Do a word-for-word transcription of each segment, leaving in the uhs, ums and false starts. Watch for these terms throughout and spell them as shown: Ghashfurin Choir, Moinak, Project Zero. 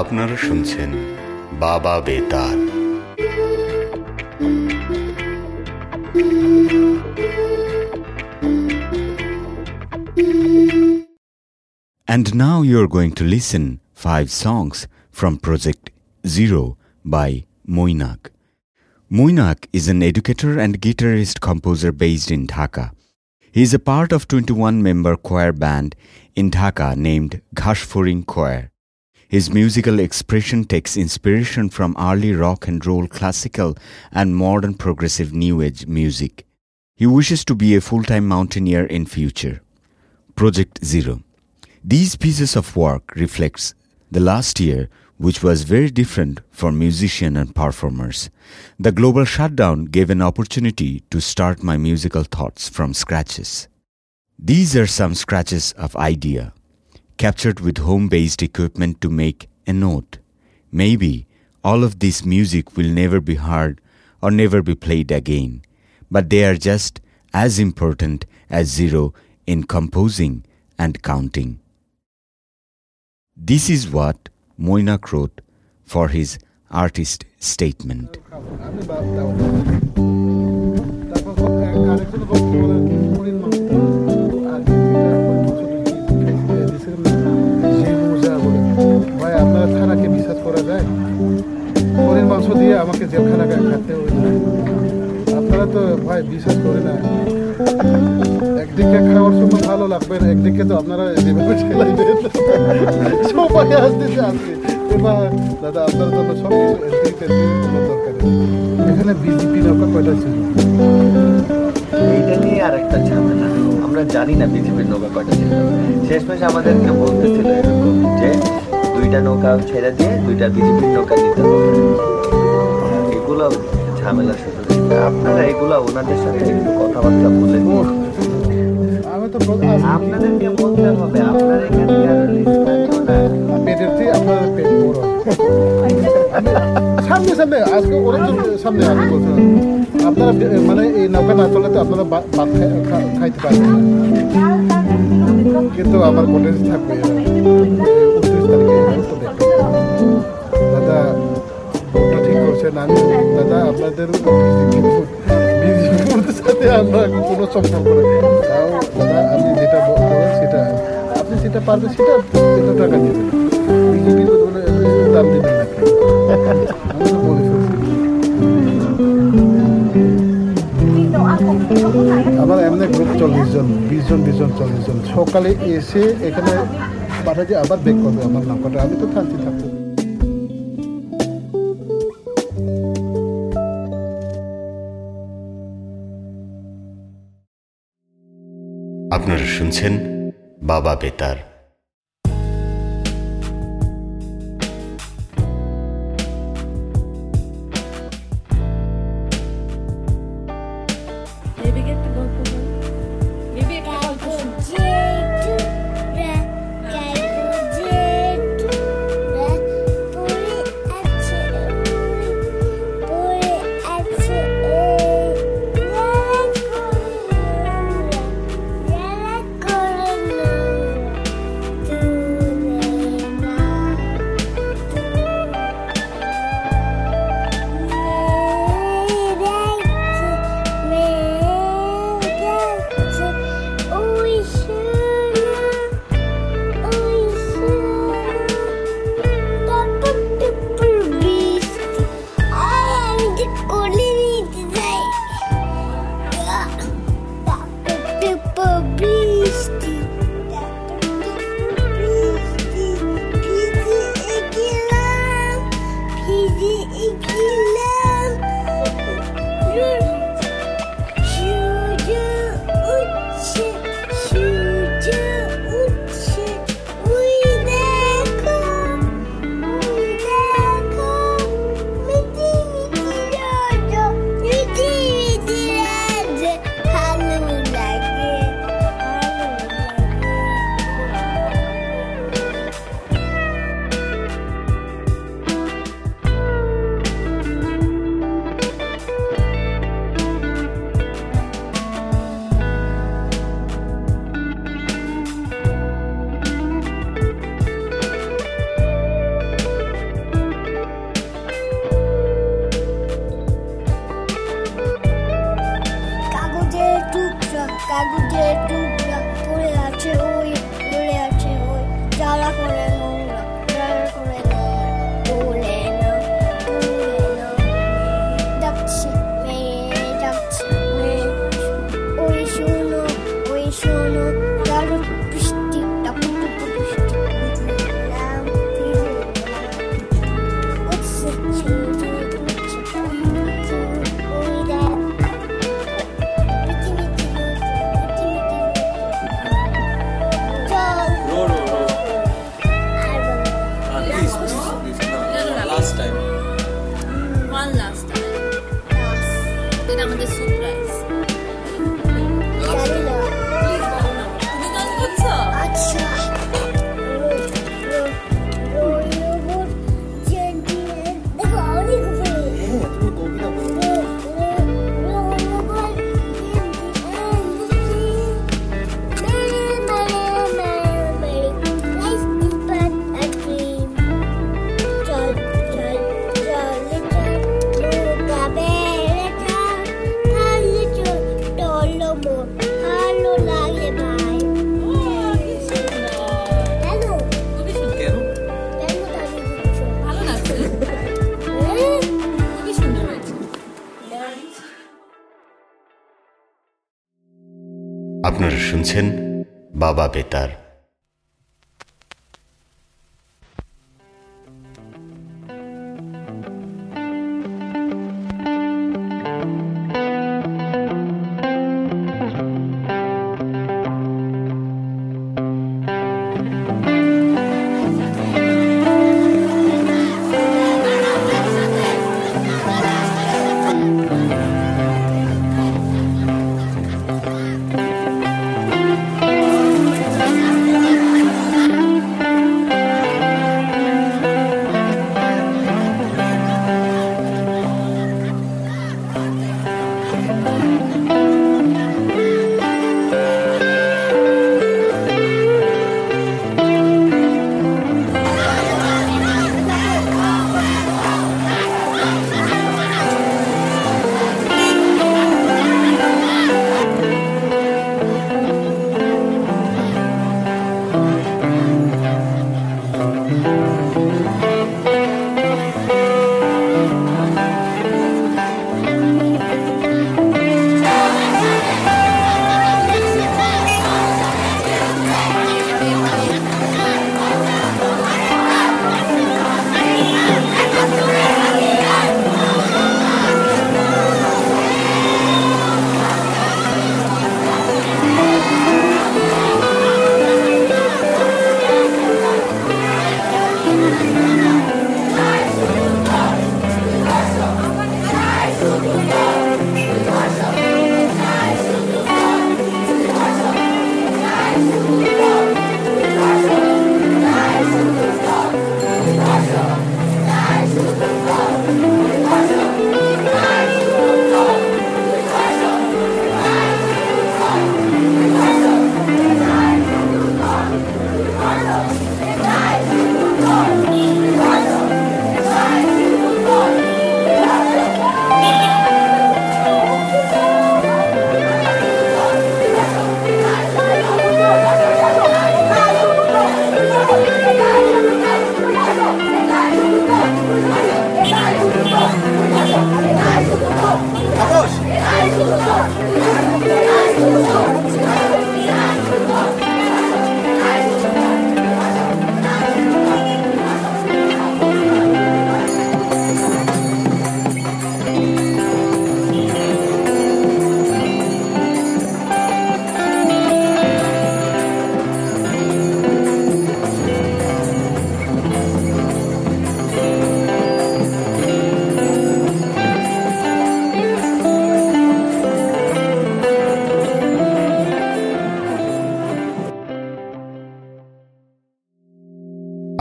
আপনারা শুনছেন বাবা বেতার। And now you're going to listen five songs from Project Zero by Moinak. Moinak is an educator and guitarist composer based in Dhaka. He is a part of twenty-one member choir band in Dhaka named Ghashfurin Choir. His musical expression takes inspiration from early rock and roll, classical and modern progressive new age music. He wishes to be a full-time mountaineer in future. Project Zero. These pieces of work reflects the last year, which was very different for musicians and performers. The global shutdown gave an opportunity to start my musical thoughts from scratches. These are some scratches of idea, captured with home-based equipment to make a note. Maybe all of this music will never be heard or never be played again, but they are just as important as zero in composing and counting. This is what Moinak wrote for his artist statement. থানাকে বিশ্বাস করা যায়? হরিণ মাংস দিয়ে আমাকে জেলখানা খাতে হয়েছে। আপনারা তো ভাই বিশ্বাস করে না, একদিকে খাওয়ার সময় ভালো লাগবে না, একদিকে তো আপনারা যেভাবে ছেলাইবেন সবাই আসতেছে আসবে। এবার দাদা আপনারা তো সব কিছু একদিকে দরকার। এখানে বিজেপি নৌকা কয়টা ছিল এইটা নিয়ে আর একটা ঝামেলা, আমরা জানি না বিজেপির নৌকা কয়টা ছিল। শেষমেশ আমাদেরকে বলতেছিল এরকম যে দুইটা নৌকা ছেড়ে দিয়ে দুইটা বিজেপির নৌকা দিতে হবে। এগুলো ঝামেলা শুরু হয়েছে। আপনারা এগুলো ওনাদের সাথে একটু কথাবার্তা বলে আপনাদেরকে বলতে হবে। আপনার এখানে সামনে সামনে আজকে ওরা সামনে আমি বলতে হবে আপনারা মানে এই নৌকা না চলে তো আপনারা খাইতে পারবেন না, কিন্তু আমার কটেজ থাকবে দাদা ওটা ঠিক করছেন। আমি দাদা আপনাদের বিজেপির সাথে আমরা কোনো সম্পর্ক নেই, তাও দাদা আমি যেটা বলতে সেটা আপনি সেটা পারবেন, সেটা এত টাকা দেবেন, বিজেপির দাম দেবেন না। আমি তো বলে আমার এমনি গ্রুপ চল্লিশ জন বিশ জন বিশ জন চল্লিশ জন সকালে এসে এখানে পাঠাতে আবার বেক করবে আমার নামটা। আমি তো থাকতে থাকবো। আপনারা শুনছেন বাবা বেতার। আপনারা শুনছেন বাবা বেতার।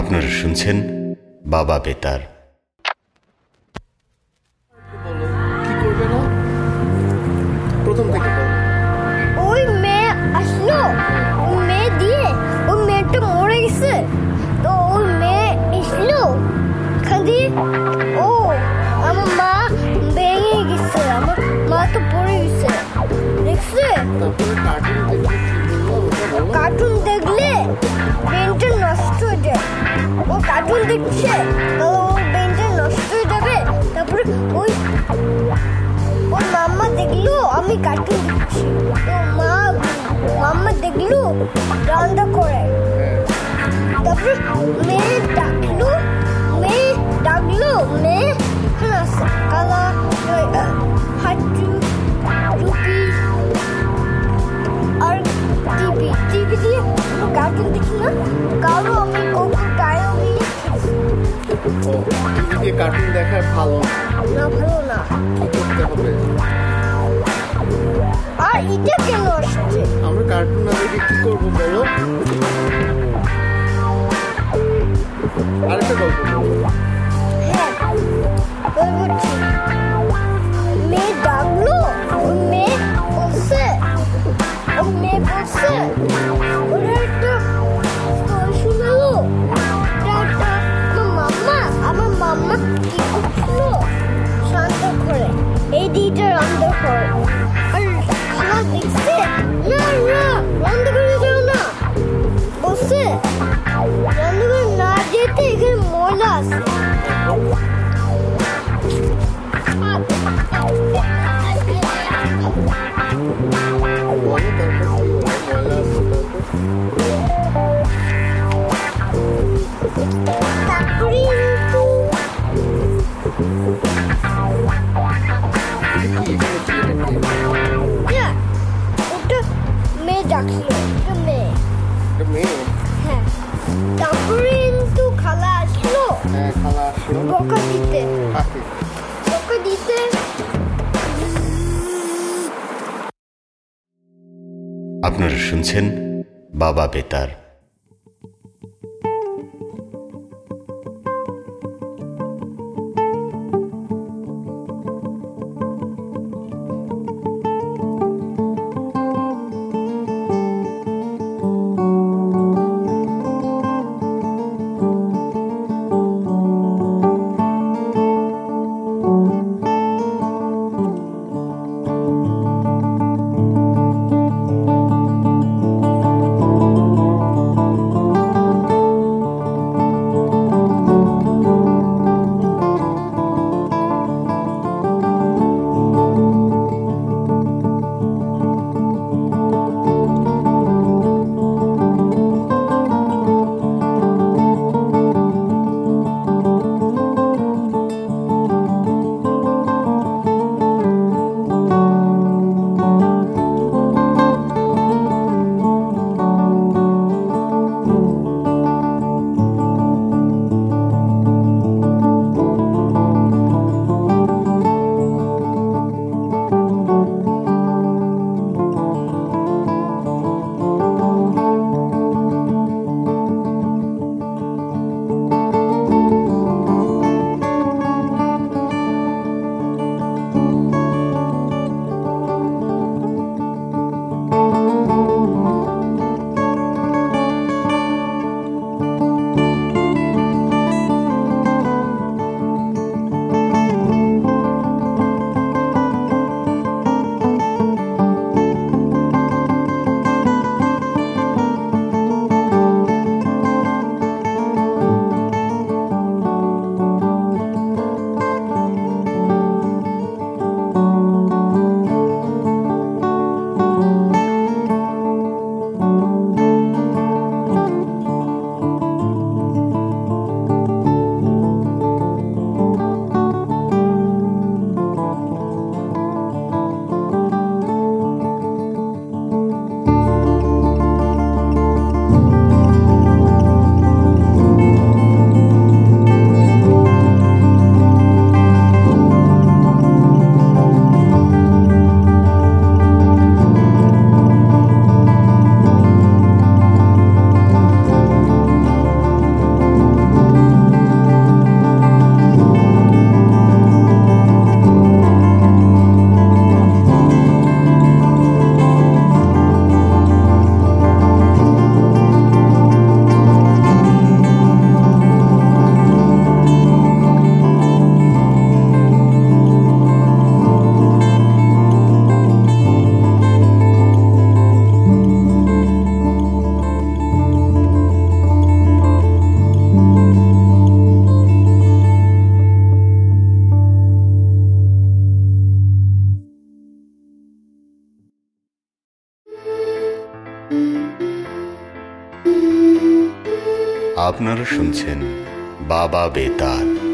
আপনারা শুনছেন বাবা বেতার। ওই মেয়ে আসলো, ওই মেয়ে দিয়ে ওই মেয়েটা মরে গেছে, তো ওই মেয়ে আসলো খালি, ও আমার মা ভেঙে গেছে, আমার মা তো পড়ে গেছে, দেখছে কার্টুন দেখলে ব্রেনটা নষ্ট হয়ে যায়। ও কার্টুন দেখছে, ও ব্রেনটা নষ্ট হয়ে যাবে। তারপরে ওই ওর মাম্মা দেখলো আমি কার্টুন দেখছি, তো মা মাম্মা দেখলো রান্না করে, তারপরে মেয়ে ডাকলো, মেয়ে ডাকলো মেয়ে কালা হাঁটু রুপি আর টিভি টিভি দিয়ে কার্টুন দেখি না কারো, আমি কখন টাইম নিয়ে টিভি দিয়ে কার্টুন দেখা ভালো না, ভালো না। আর এটা কেন আসছে? আমরা কার্টুন না দেখে কি করবো বলো? আরেকটা গল্প বলবো। হ্যাঁ বলছি, মেয়ে ডাকলো, মেয়ে বলছে মেয়ে বলছে ওরা একটা শোনালো, মাম্মা আমার মাম্মা কি করছিল শান্ত করে, এই দিটা রান্না করে আর খালা দেখছে, না না রান্না করে যাও না, বলছে রান্না করে না যেতে এখানে ময়লা আছে। What the hell? কিন্তু খালা আসলো বোকা দিতে বোকা দিতে আপনারা শুনছেন বাবা বেতার। আপনারা শুনছেন বাবা বেতার।